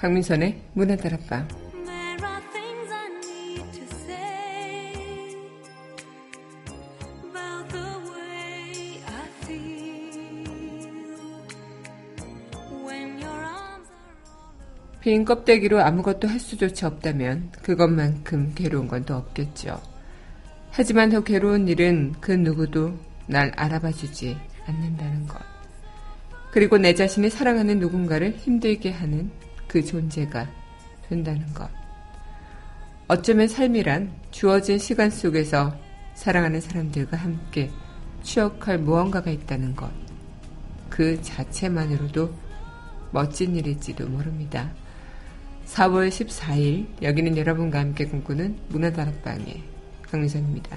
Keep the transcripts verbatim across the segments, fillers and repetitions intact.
강민선의 문화다락방. 빈 껍데기로 아무것도 할 수조차 없다면 그것만큼 괴로운 건 더 없겠죠. 하지만 더 괴로운 일은 그 누구도 날 알아봐주지 않는다는 것. 그리고 내 자신이 사랑하는 누군가를 힘들게 하는 그 존재가 된다는 것. 어쩌면 삶이란 주어진 시간 속에서 사랑하는 사람들과 함께 추억할 무언가가 있다는 것. 그 자체만으로도 멋진 일일지도 모릅니다. 사월 십사일 여기는 여러분과 함께 꿈꾸는 문화다락방의 강민선입니다.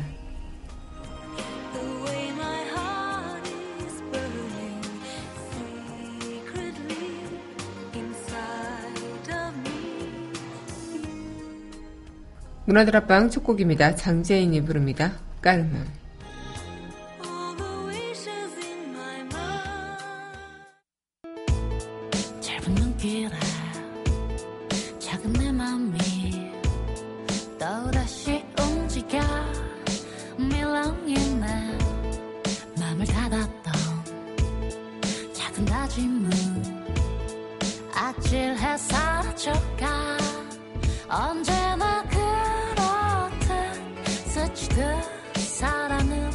문화다락방 첫 곡입니다. 장재인이 부릅니다. 까르마. 짧은 눈길에 작은 내 맘이 또다시 움직여 밀렁이네. 맘을 닫았던 작은 다짐은 아찔해 사라져가. 언제나 그렇듯 스치듯 사랑은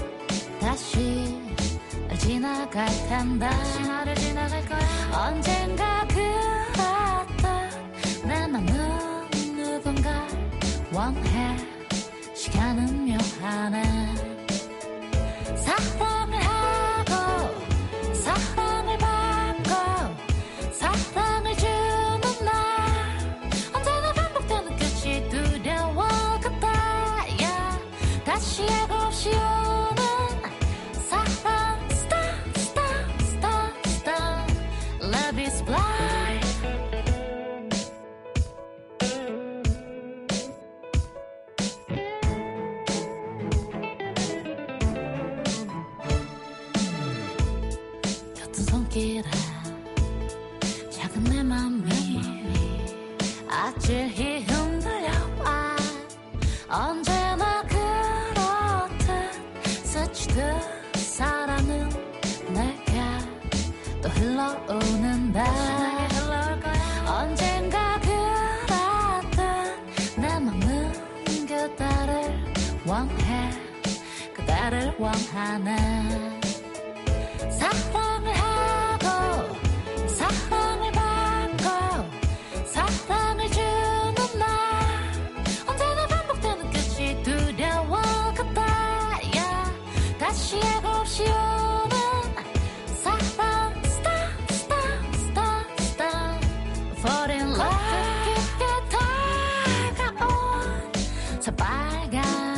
다시 지나갈 텐데. 다시 나를 지나갈 거야. 언젠가 그랬듯 내 맘은 누군가 원해. 시간은 묘하네. 사랑을 하고 사랑을 받고 사랑을 주는 날. 언제나 반복되는 끝이 두려워 그때. yeah. 다시 알고 없이 작은 내 맘이 아찔히 흔들려와. 언제나 그렇듯 스치듯 사랑은 내게 또 흘러오는 다. 언젠가 그랬듯 내 맘은 그대를 원해. 그대를 원하네. 사랑을 하고 사랑을 받고 사랑을 주는 날. 언제나 반복되는 끝이 두려워 그때. yeah. 다시 알고 없이 오는 사랑. Stop, stop, stop, stop Fall in love. 깊게 다가온 새빨간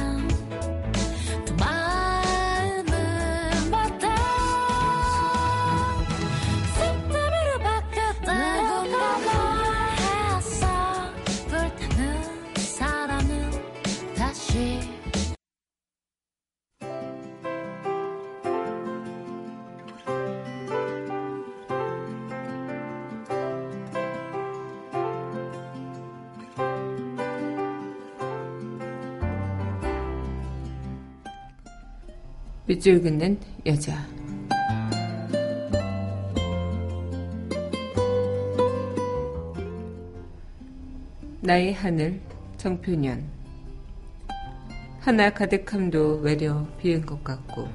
밑줄 긋는 여자. 나의 하늘, 정표년. 하나 가득함도 외려 비은 것 같고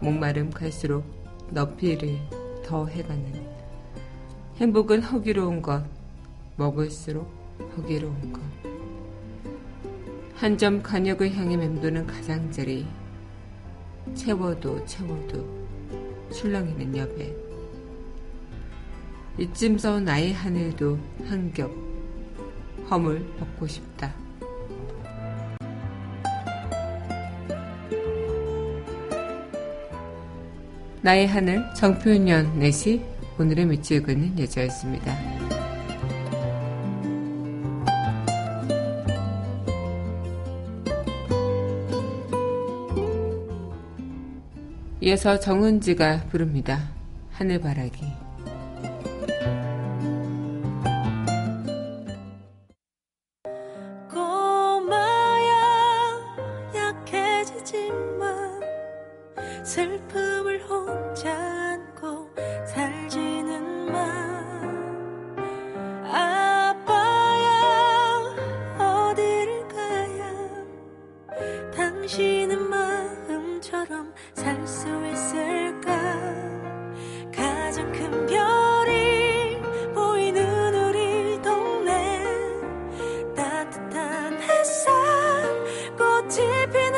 목마름 갈수록 너피를 더해가는. 행복은 허기로운 것, 먹을수록 허기로운 것. 한 점 간역을 향해 맴도는 가장자리. 채워도 채워도 출렁이는 여백. 이쯤서 나의 하늘도 한 겹 허물 벗고 싶다. 나의 하늘, 정표년 넷이 오늘의 밑줄 긋는 여자였습니다. 이어서 정은지가 부릅니다. 하늘바라기. 슬픔을 혼자 안고 살지는 마. 아빠야 어디를 가야 당신의 마음처럼 살 수 있을까. 가장 큰 별이 보이는 우리 동네, 따뜻한 햇살 꽃이 피는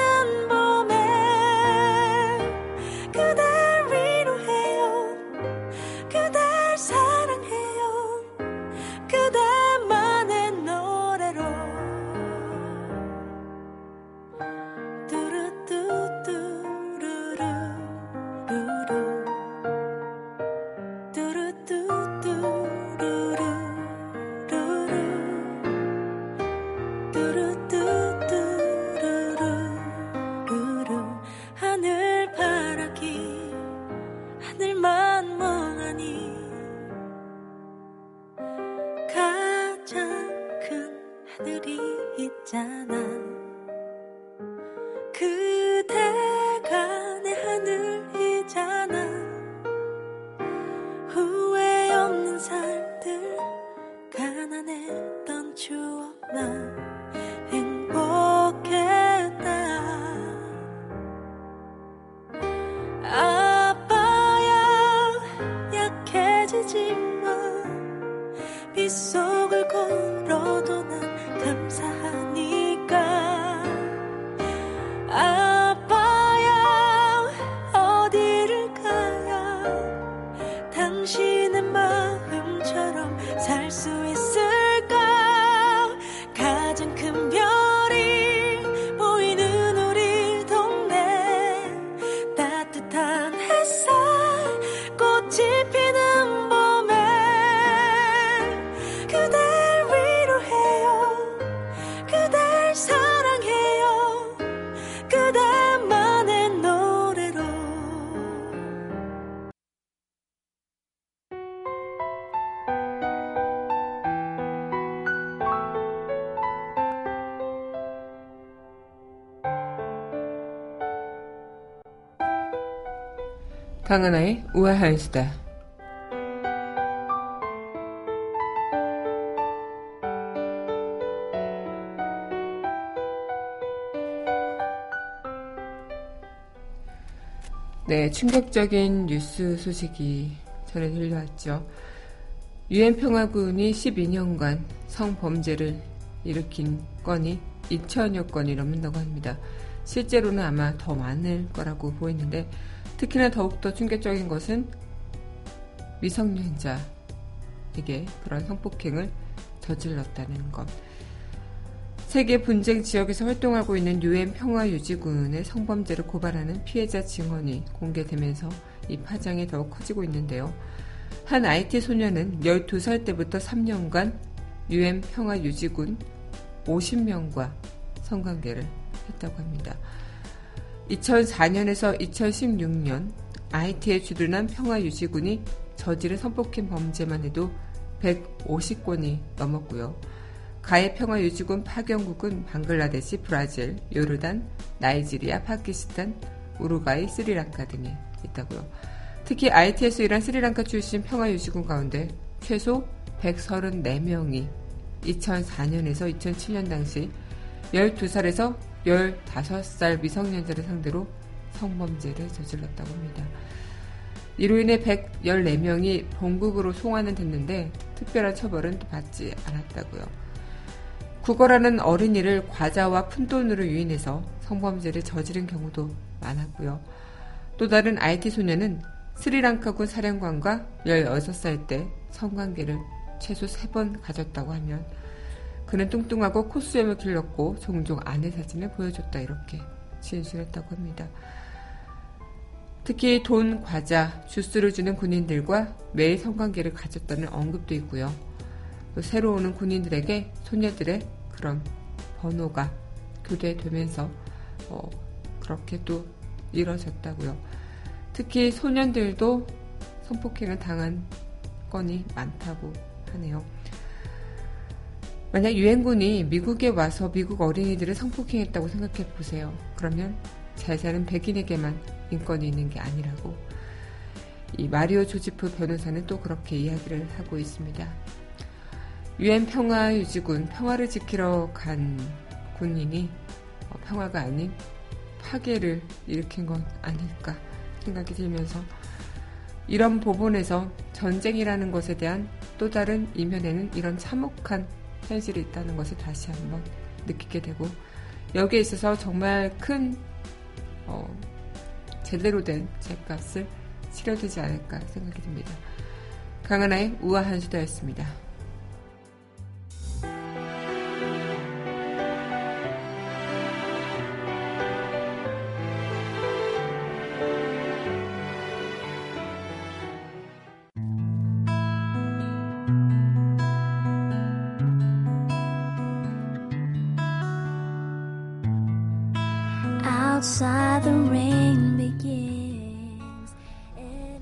강하나의 우아한 수다. 네, 충격적인 뉴스 소식이 전해 들려왔죠. 유엔 평화군이 십이 년간 성범죄를 일으킨 건이 이천여 건이 넘는다고 합니다. 실제로는 아마 더 많을 거라고 보이는데, 특히나 더욱더 충격적인 것은 미성년자에게 그런 성폭행을 저질렀다는 것. 세계 분쟁 지역에서 활동하고 있는 유엔 평화유지군의 성범죄를 고발하는 피해자 증언이 공개되면서 이 파장이 더욱 커지고 있는데요. 한 아이티 소녀는 열두 살 때부터 삼 년간 유엔 평화유지군 오십 명과 성관계를 했다고 합니다. 이천사 년에서 이천십육 년 아이티에 주둔한 평화유지군이 저지른 성폭행 범죄만 해도 백오십 건이 넘었고요. 가해 평화유지군 파견국은 방글라데시, 브라질, 요르단, 나이지리아, 파키스탄, 우루과이, 스리랑카 등이 있다고요. 특히 아이티에서 일한 스리랑카 출신 평화유지군 가운데 최소 백삼십사 명이 이천사 년에서 이천칠 년 당시 열두 살에서 열다섯 살 미성년자를 상대로 성범죄를 저질렀다고 합니다. 이로 인해 백십사 명이 본국으로 송환은 됐는데 특별한 처벌은 받지 않았다고요. 구걸하는 어린이를 과자와 푼돈으로 유인해서 성범죄를 저지른 경우도 많았고요. 또 다른 아이티 소녀는 스리랑카군 사령관과 열여섯 살 때 성관계를 최소 세 번 가졌다고 하면, 그는 뚱뚱하고 콧수염을 길렀고 종종 아내 사진을 보여줬다, 이렇게 진술했다고 합니다. 특히 돈, 과자, 주스를 주는 군인들과 매일 성관계를 가졌다는 언급도 있고요. 또 새로 오는 군인들에게 소녀들의 그런 번호가 교대되면서 어, 그렇게 또 이뤄졌다고요. 특히 소년들도 성폭행을 당한 건이 많다고 하네요. 만약 유엔군이 미국에 와서 미국 어린이들을 성폭행했다고 생각해보세요. 그러면 잘 사는 백인에게만 인권이 있는 게 아니라고 이 마리오 조지프 변호사는 또 그렇게 이야기를 하고 있습니다. 유엔 평화유지군, 평화를 지키러 간 군인이 평화가 아닌 파괴를 일으킨 건 아닐까 생각이 들면서 이런 부분에서 전쟁이라는 것에 대한 또 다른 이면에는 이런 참혹한 현실이 있다는 것을 다시 한번 느끼게 되고, 여기에 있어서 정말 큰 어, 제대로 된 죗값을 치러지지 않을까 생각이 듭니다. 강하나의 우아한 수다였습니다.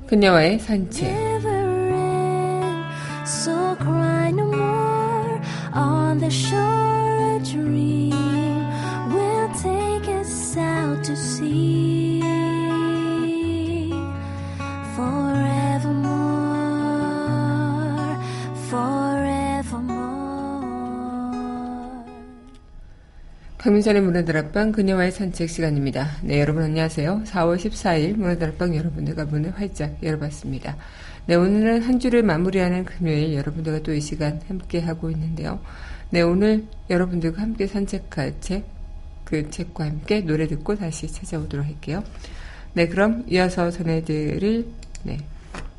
그녀와의 산책. 강민선의 문화다락방 그녀와의 산책 시간입니다. 네, 여러분 안녕하세요. 사월 십사일 문화다락방 여러분들과 문을 활짝 열어봤습니다. 네, 오늘은 한 주를 마무리하는 금요일 여러분들과 또 이 시간 함께하고 있는데요. 네, 오늘 여러분들과 함께 산책할 책, 그 책과 함께 노래 듣고 다시 찾아오도록 할게요. 네, 그럼 이어서 전해드릴 네,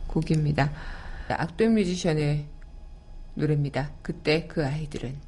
곡입니다. 악동 뮤지션의 노래입니다. 그때 그 아이들은.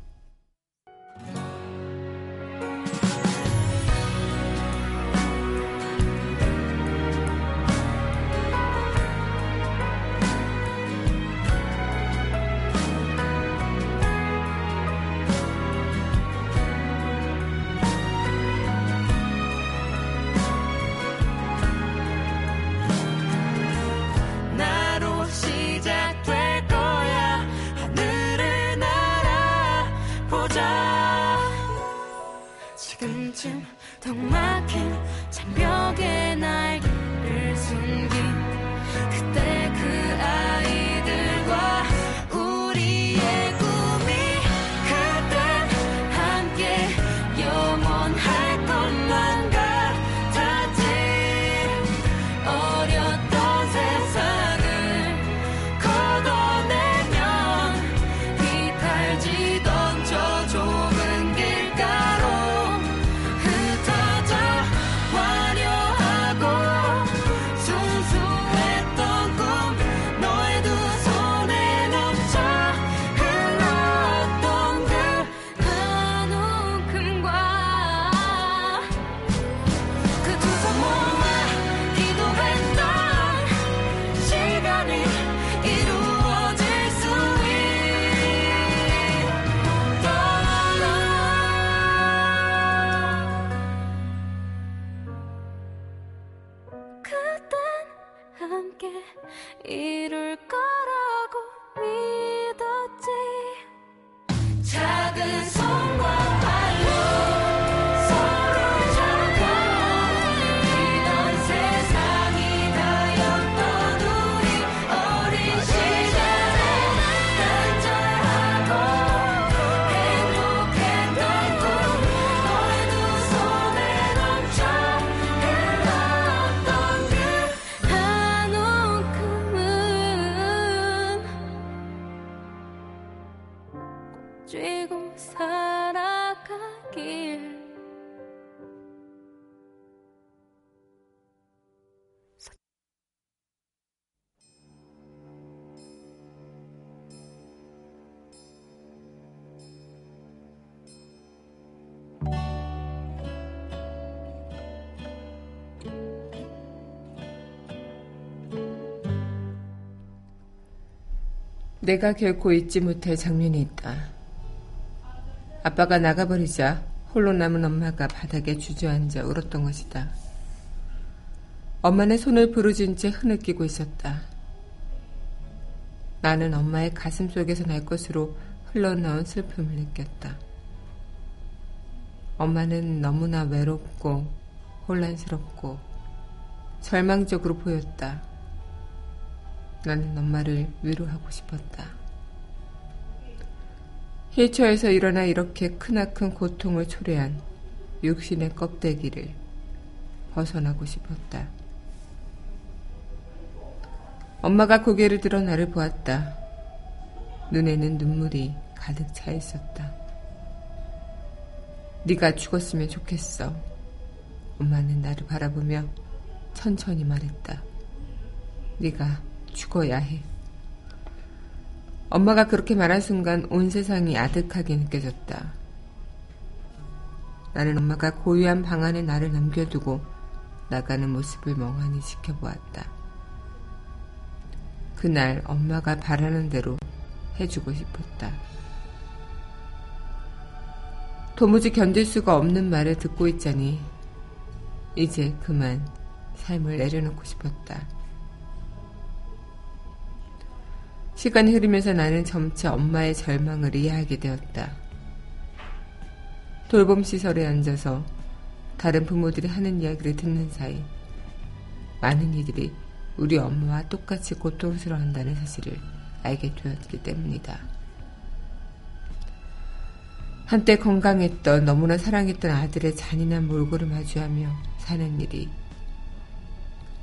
내가 결코 잊지 못할 장면이 있다. 아빠가 나가버리자 홀로 남은 엄마가 바닥에 주저앉아 울었던 것이다. 엄마는 손을 부르진 채 흐느끼고 있었다. 나는 엄마의 가슴 속에서 날 것으로 흘러나온 슬픔을 느꼈다. 엄마는 너무나 외롭고 혼란스럽고 절망적으로 보였다. 나는 엄마를 위로하고 싶었다. 휠체어에서 일어나 이렇게 크나큰 고통을 초래한 육신의 껍데기를 벗어나고 싶었다. 엄마가 고개를 들어 나를 보았다. 눈에는 눈물이 가득 차 있었다. 네가 죽었으면 좋겠어. 엄마는 나를 바라보며 천천히 말했다. 네가 죽어야 해. 엄마가 그렇게 말한 순간 온 세상이 아득하게 느껴졌다. 나는 엄마가 고요한 방 안에 나를 남겨두고 나가는 모습을 멍하니 지켜보았다. 그날 엄마가 바라는 대로 해주고 싶었다. 도무지 견딜 수가 없는 말을 듣고 있자니 이제 그만 삶을 내려놓고 싶었다. 시간이 흐르면서 나는 점차 엄마의 절망을 이해하게 되었다. 돌봄시설에 앉아서 다른 부모들이 하는 이야기를 듣는 사이 많은 이들이 우리 엄마와 똑같이 고통스러워한다는 사실을 알게 되었기 때문이다. 한때 건강했던, 너무나 사랑했던 아들의 잔인한 몰골을 마주하며 사는 일이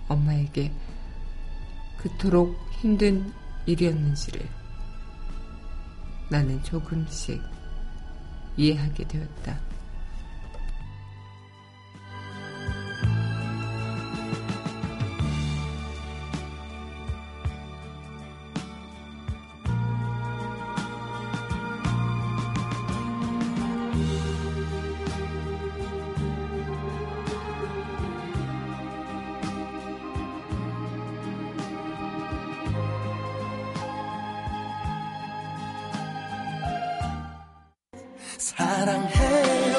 엄마에게 그토록 힘든 일이었는지를 나는 조금씩 이해하게 되었다. 사랑해요,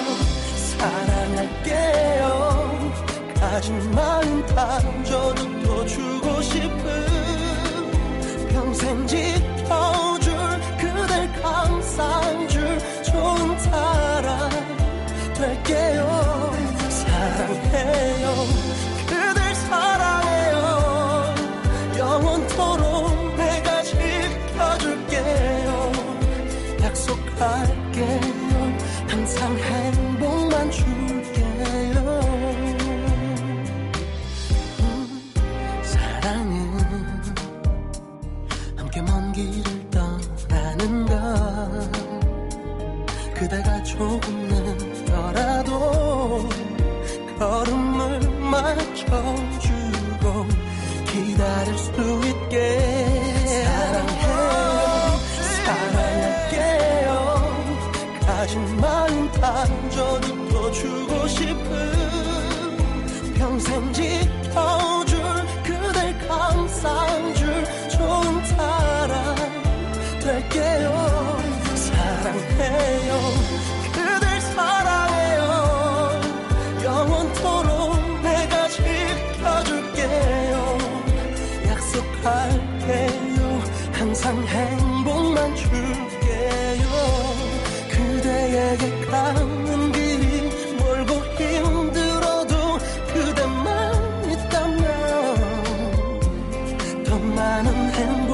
사랑할게요. 가진 마음 다 저도 더 주고 싶은, 평생 지켜줄 그댈 감사한 줄 좋은 사람 될게요. 사랑해요, 그댈 사랑해요. 영원토록 내가 지켜줄게요. 약속할게. 항상 행복만 줄게요. 음, 사랑은 함께 먼 길을 떠나는 것. 그대가 조금 늦더라도 걸음을 맞춰주고 기다릴 수 있게. 사랑해요, 사랑할게요. 가진 마 저도 더 주고 싶은, 평생 지켜줄 그댈 감사한 줄 좋은 사람 될게요. 사랑해요, 그댈 사랑해요. 영원토록 내가 지켜줄게요. 약속할게요. 항상 행복만 줄게요. 그대에게 가는 길이 멀고 힘들어도 그대만 있다면 더 많은 행복,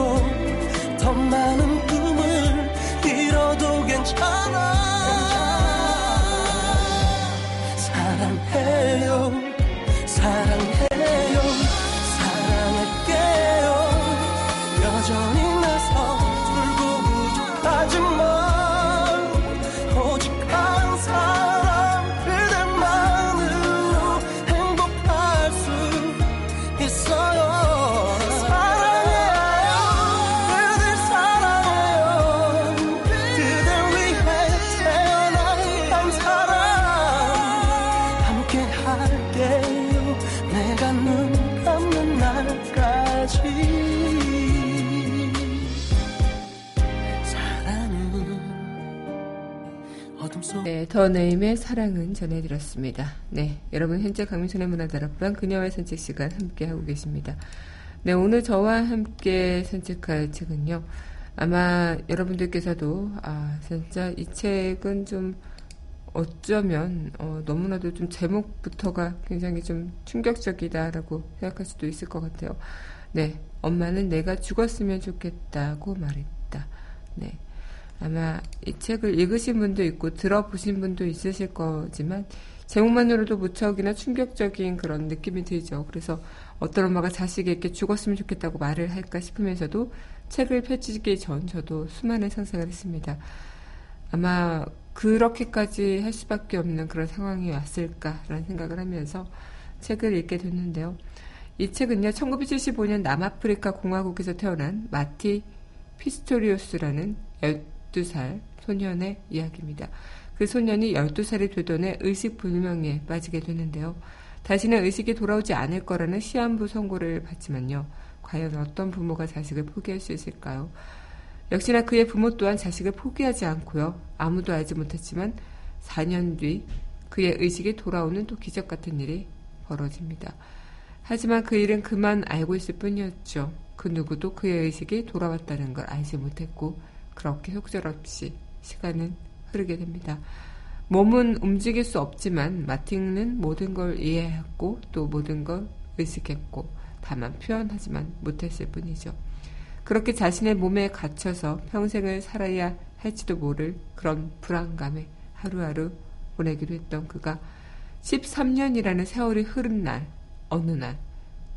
더 많은 꿈을 잃어도 괜찮아. 사랑해요, 사랑해요. 사랑할게요. 여전히 나 서툴고 부족하지만 네, 더 네임의 사랑은 전해드렸습니다. 네, 여러분 현재 강민선의 문화다락방 그녀와의 산책 시간 함께하고 계십니다. 네, 오늘 저와 함께 산책할 책은요, 아마 여러분들께서도 아 진짜 이 책은 좀 어쩌면 어, 너무나도 좀 제목부터가 굉장히 좀 충격적이다라고 생각할 수도 있을 것 같아요. 네, 엄마는 내가 죽었으면 좋겠다고 말했다. 네, 아마 이 책을 읽으신 분도 있고 들어보신 분도 있으실 거지만 제목만으로도 무척이나 충격적인 그런 느낌이 들죠. 그래서 어떤 엄마가 자식에게 죽었으면 좋겠다고 말을 할까 싶으면서도 책을 펼치기 전 저도 수많은 상상을 했습니다. 아마 그렇게까지 할 수밖에 없는 그런 상황이 왔을까라는 생각을 하면서 책을 읽게 됐는데요. 이 책은요, 천구백칠십오년 남아프리카 공화국에서 태어난 마티 피스토리우스라는 열두 살 소년의 이야기입니다. 그 소년이 열두 살이 되던 해 의식불명에 빠지게 되는데요. 다시는 의식이 돌아오지 않을 거라는 시한부 선고를 받지만요. 과연 어떤 부모가 자식을 포기할 수 있을까요? 역시나 그의 부모 또한 자식을 포기하지 않고요. 아무도 알지 못했지만 사 년 뒤 그의 의식이 돌아오는 또 기적 같은 일이 벌어집니다. 하지만 그 일은 그만 알고 있을 뿐이었죠. 그 누구도 그의 의식이 돌아왔다는 걸 알지 못했고 그렇게 속절없이 시간은 흐르게 됩니다. 몸은 움직일 수 없지만 마틴은 모든 걸 이해했고 또 모든 걸 의식했고 다만 표현하지만 못했을 뿐이죠. 그렇게 자신의 몸에 갇혀서 평생을 살아야 할지도 모를 그런 불안감에 하루하루 보내기로 했던 그가 십삼 년이라는 세월이 흐른 날 어느 날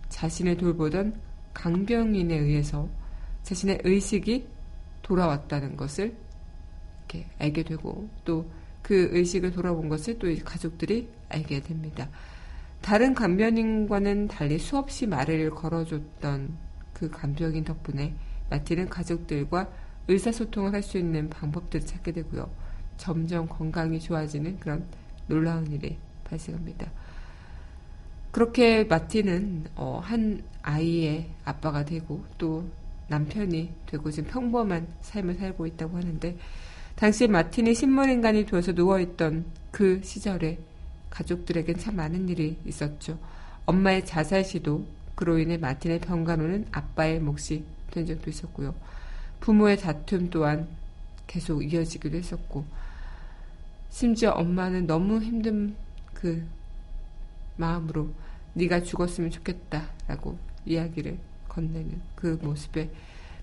자신을 돌보던 강병인에 의해서 자신의 의식이 돌아왔다는 것을 이렇게 알게 되고 또 그 의식을 돌아본 것을 또 가족들이 알게 됩니다. 다른 간병인과는 달리 수없이 말을 걸어줬던 그 간병인 덕분에 마틴은 가족들과 의사소통을 할 수 있는 방법들을 찾게 되고요. 점점 건강이 좋아지는 그런 놀라운 일이 발생합니다. 그렇게 마틴은 어, 한 아이의 아빠가 되고 또 남편이 되고 지금 평범한 삶을 살고 있다고 하는데 당시 마틴이 신문인간이 되어서 누워있던 그 시절에 가족들에겐 참 많은 일이 있었죠. 엄마의 자살 시도, 그로 인해 마틴의 병간호는 아빠의 몫이 된 적도 있었고요. 부모의 다툼 또한 계속 이어지기도 했었고 심지어 엄마는 너무 힘든 그 마음으로 네가 죽었으면 좋겠다라고 이야기를 건네는 그 모습에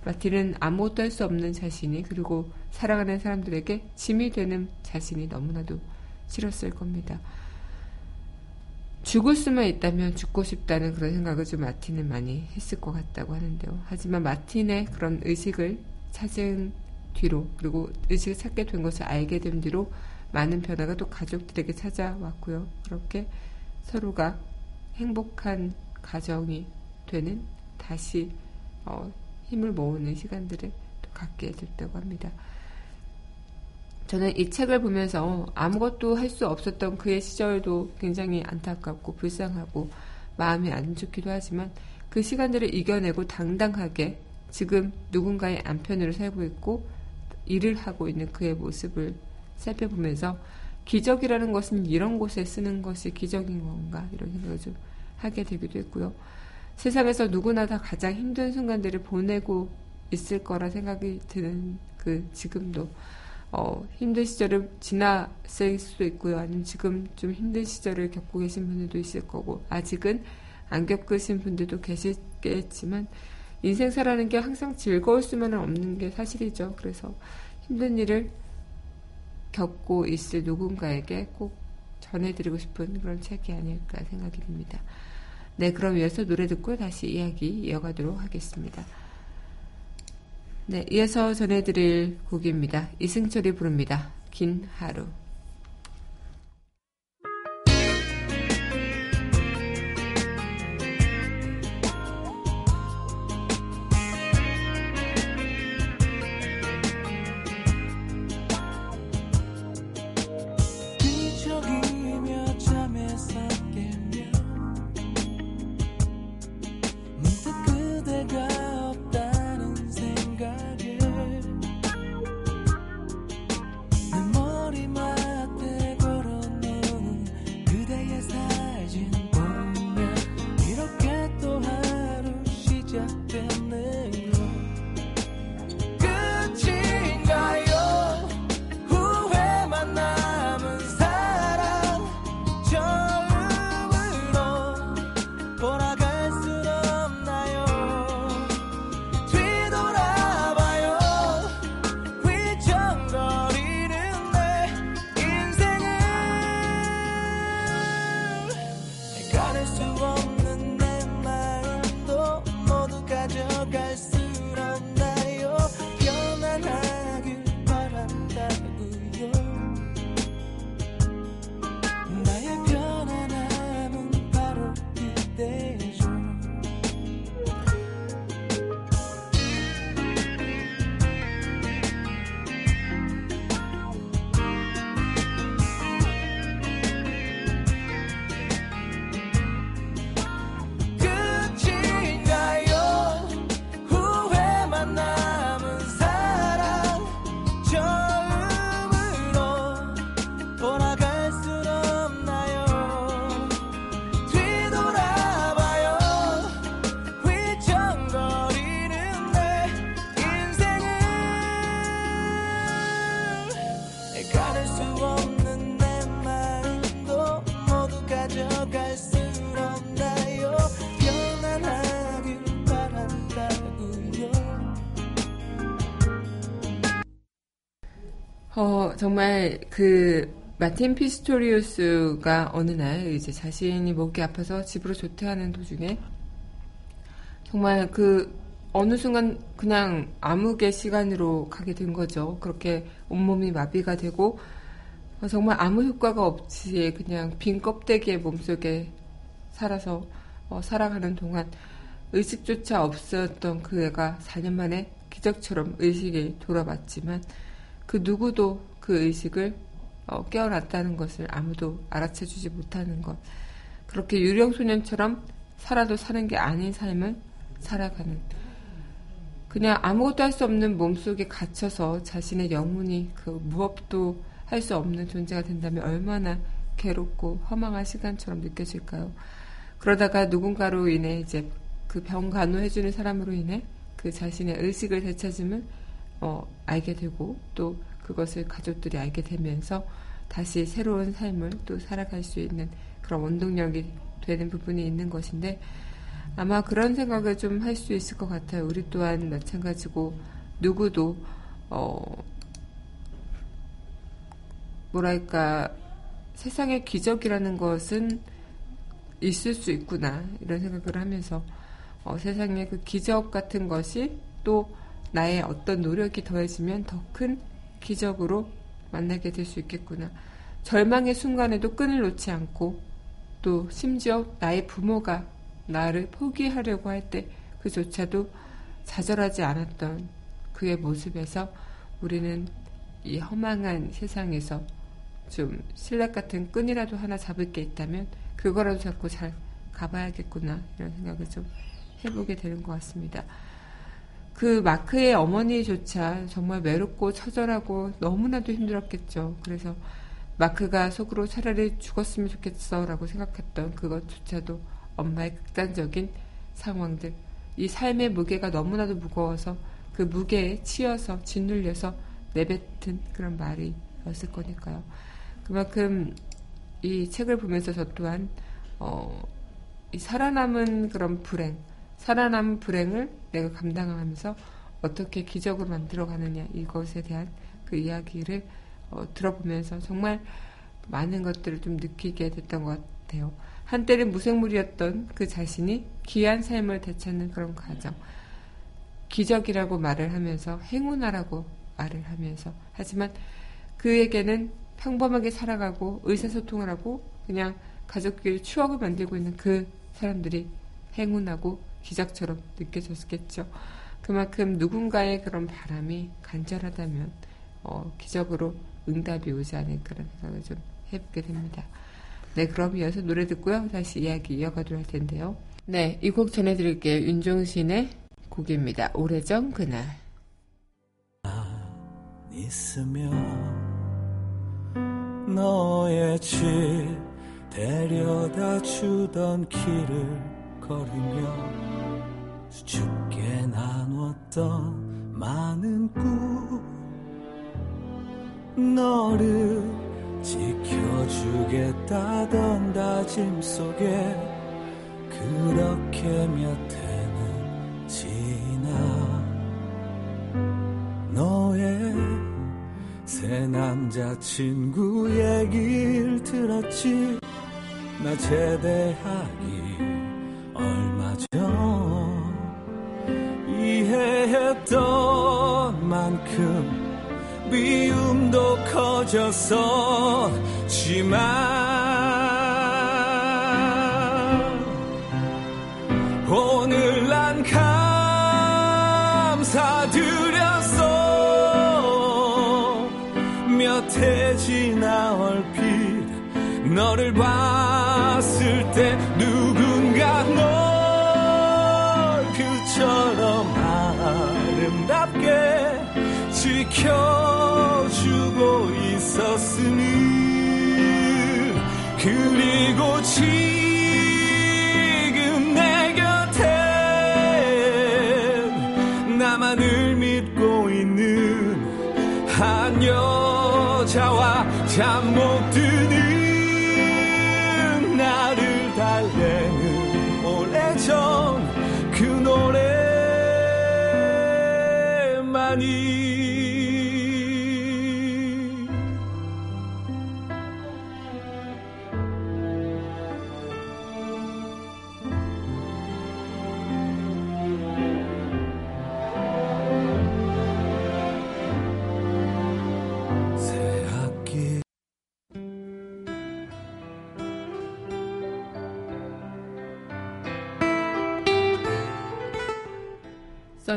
마틴은 아무것도 할 수 없는 자신이 그리고 사랑하는 사람들에게 짐이 되는 자신이 너무나도 싫었을 겁니다. 죽을 수만 있다면 죽고 싶다는 그런 생각을 좀 마틴은 많이 했을 것 같다고 하는데요. 하지만 마틴의 그런 의식을 찾은 뒤로 그리고 의식을 찾게 된 것을 알게 된 뒤로 많은 변화가 또 가족들에게 찾아왔고요. 그렇게 서로가 행복한 가정이 되는 다시 어, 힘을 모으는 시간들을 또 갖게 됐다고 합니다. 저는 이 책을 보면서 아무것도 할 수 없었던 그의 시절도 굉장히 안타깝고 불쌍하고 마음이 안 좋기도 하지만 그 시간들을 이겨내고 당당하게 지금 누군가의 안편으로 살고 있고 일을 하고 있는 그의 모습을 살펴보면서 기적이라는 것은 이런 곳에 쓰는 것이 기적인 건가 이런 생각을 좀 하게 되기도 했고요. 세상에서 누구나 다 가장 힘든 순간들을 보내고 있을 거라 생각이 드는 그 지금도 어, 힘든 시절을 지났을 수도 있고요. 아니면 지금 좀 힘든 시절을 겪고 계신 분들도 있을 거고 아직은 안 겪으신 분들도 계시겠지만 인생사라는 게 항상 즐거울 수만은 없는 게 사실이죠. 그래서 힘든 일을 겪고 있을 누군가에게 꼭 전해드리고 싶은 그런 책이 아닐까 생각이 듭니다. 네, 그럼 이어서 노래 듣고 다시 이야기 이어가도록 하겠습니다. 네, 이어서 전해드릴 곡입니다. 이승철이 부릅니다. 긴 하루. 끝인가요? 후회만 남은 삶 기대해줘. 어, 정말 그 마틴 피스토리우스가 어느 날 이제 자신이 목이 아파서 집으로 조퇴하는 도중에 정말 그 어느 순간 그냥 암흑의 시간으로 가게 된 거죠. 그렇게 온몸이 마비가 되고 정말 아무 효과가 없이 그냥 빈 껍데기의 몸속에 살아서 어, 살아가는 동안 의식조차 없었던 그 애가 사 년 만에 기적처럼 의식이 돌아왔지만 그 누구도 그 의식을 어, 깨어났다는 것을 아무도 알아채주지 못하는 것. 그렇게 유령소년처럼 살아도 사는 게 아닌 삶을 살아가는, 그냥 아무것도 할 수 없는 몸속에 갇혀서 자신의 영혼이 그 무엇도 할 수 없는 존재가 된다면 얼마나 괴롭고 허망한 시간처럼 느껴질까요? 그러다가 누군가로 인해 이제 그 병 간호해주는 사람으로 인해 그 자신의 의식을 되찾음을 어, 알게 되고 또 그것을 가족들이 알게 되면서 다시 새로운 삶을 또 살아갈 수 있는 그런 원동력이 되는 부분이 있는 것인데, 아마 그런 생각을 좀 할 수 있을 것 같아요. 우리 또한 마찬가지고 누구도 어, 뭐랄까 세상의 기적이라는 것은 있을 수 있구나 이런 생각을 하면서 어, 세상의 그 기적 같은 것이 또 나의 어떤 노력이 더해지면 더 큰 기적으로 만나게 될 수 있겠구나. 절망의 순간에도 끈을 놓지 않고 또 심지어 나의 부모가 나를 포기하려고 할 때 그조차도 좌절하지 않았던 그의 모습에서 우리는 이 허망한 세상에서 좀 신락 같은 끈이라도 하나 잡을 게 있다면 그거라도 잡고 잘 가봐야겠구나 이런 생각을 좀 해보게 되는 것 같습니다. 그 마크의 어머니조차 정말 외롭고 처절하고 너무나도 힘들었겠죠. 그래서 마크가 속으로 차라리 죽었으면 좋겠어 라고 생각했던 그것조차도 엄마의 극단적인 상황들, 이 삶의 무게가 너무나도 무거워서 그 무게에 치여서 짓눌려서 내뱉은 그런 말이었을 거니까요. 그만큼 이 책을 보면서 저 또한 어, 이 살아남은 그런 불행, 살아남은 불행을 내가 감당하면서 어떻게 기적으로 만들어가느냐, 이것에 대한 그 이야기를 어, 들어보면서 정말 많은 것들을 좀 느끼게 됐던 것 같아요. 한때는 무생물이었던 그 자신이 귀한 삶을 되찾는 그런 과정, 기적이라고 말을 하면서 행운아라고 말을 하면서, 하지만 그에게는 평범하게 살아가고 의사소통을 하고 그냥 가족끼리 추억을 만들고 있는 그 사람들이 행운하고 기적처럼 느껴졌겠죠. 그만큼 누군가의 그런 바람이 간절하다면 어, 기적으로 응답이 오지 않을까 그런 생각을 좀 해보게 됩니다. 네, 그럼 이어서 노래 듣고요. 다시 이야기 이어가도록 할 텐데요. 네, 이 곡 전해드릴게요. 윤종신의 곡입니다. 오래전 그날. 난 있으면 너의 집 데려다 주던 길을 거리며 수줍게 나눴던 많은 꿈, 너를 지켜주겠다던 다짐 속에 그렇게 몇 해는 지나 너의 새 남자친구 얘기를 들었지. 나 제대하기 얼마 전 이해했던 만큼 미움도 커졌었지만 어찌나 얼핏 너를 봤을 때 누군가 널 그처럼 아름답게 지켜주고 있었으니 그리고 지금 내 곁엔 나만을 믿고 있는 한 여자와 잠 못 드는 나를 달래는 오래전 그 노래만이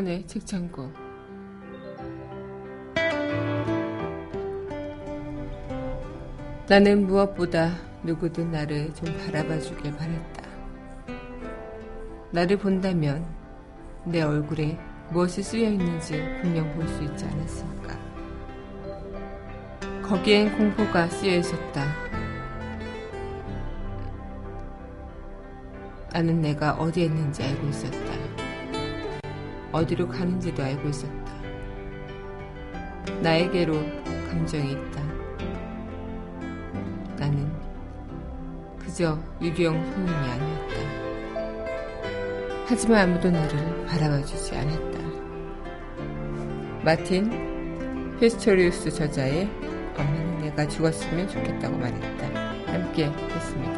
네, 책창고. 나는 무엇보다 누구든 나를 좀 바라봐주길 바랬다. 나를 본다면 내 얼굴에 무엇이 쓰여있는지 분명 볼 수 있지 않았을까. 거기엔 공포가 쓰여있었다. 나는 내가 어디에 있는지 알고 있었다. 어디로 가는지도 알고 있었다. 나에게로 감정이 있다. 나는 그저 유령 소년이 아니었다. 하지만 아무도 나를 바라봐주지 않았다. 마틴 피스토리우스 저자의 엄마는 내가 죽었으면 좋겠다고 말했다. 함께 했습니다.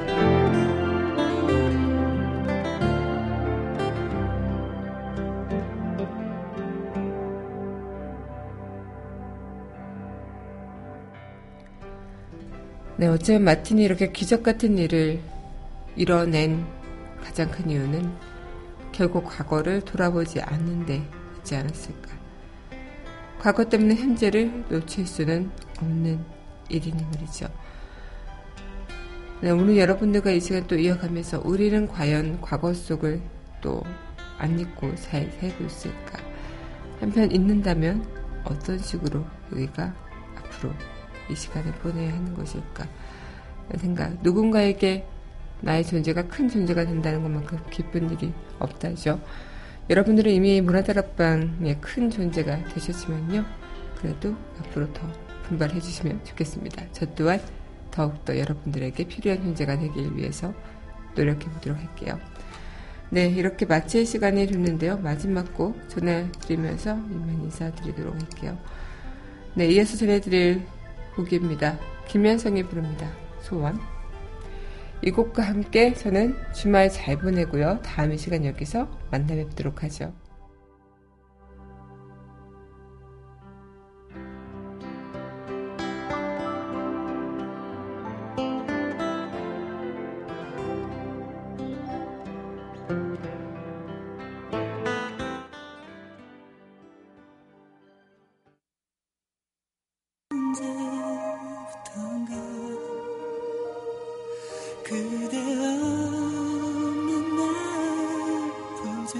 네, 어쩌면 마틴이 이렇게 기적같은 일을 이뤄낸 가장 큰 이유는 결국 과거를 돌아보지 않는 데 있지 않았을까. 과거 때문에 현재를 놓칠 수는 없는 일이니 말이죠. 네, 오늘 여러분들과 이 시간 또 이어가면서 우리는 과연 과거 속을 또 안 잊고 잘 살고 있을까. 한편 잊는다면 어떤 식으로 우리가 앞으로 이 시간을 보내야 하는 것일까 생각. 누군가에게 나의 존재가 큰 존재가 된다는 것만큼 기쁜 일이 없다죠. 여러분들은 이미 문화다락방의 큰 존재가 되셨지만요, 그래도 앞으로 더 분발해 주시면 좋겠습니다. 저 또한 더욱더 여러분들에게 필요한 존재가 되길 위해서 노력해 보도록 할게요. 네, 이렇게 마칠 시간이 됐는데요, 마지막 곡 전해드리면서 이만 인사드리도록 할게요. 네, 이어서 전해드릴 곡입니다. 김현성이 부릅니다. 소원. 이 곡과 함께 저는 주말 잘 보내고요. 다음 이 시간 여기서 만나 뵙도록 하죠. 그대 없는 날 보죠.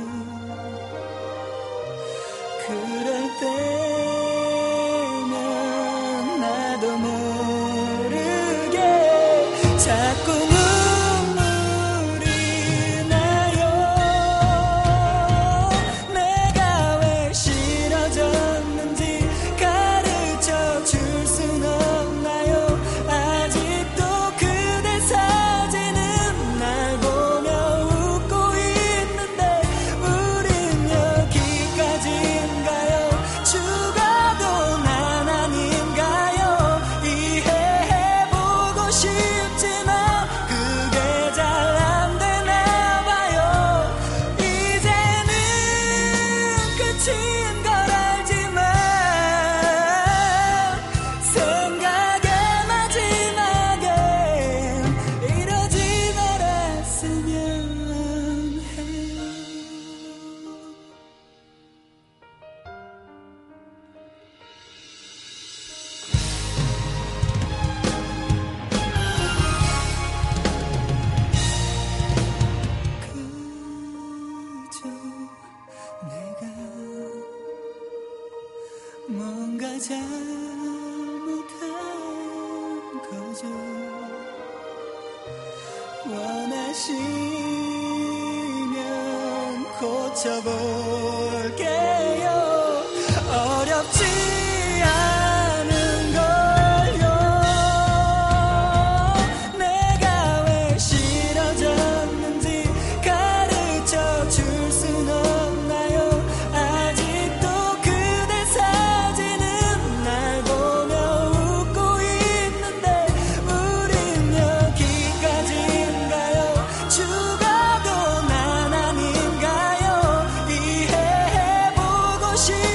원하시면 고쳐볼게요. 어렵지 않은 걸요. 내가 왜 싫어졌는지 가르쳐 줄 순 없나요. 아직도 그대 사진은 날 보며 웃고 있는데 우린 여기까지인가요. 추가도 난 아닌가요. 이해해보고 싶어요.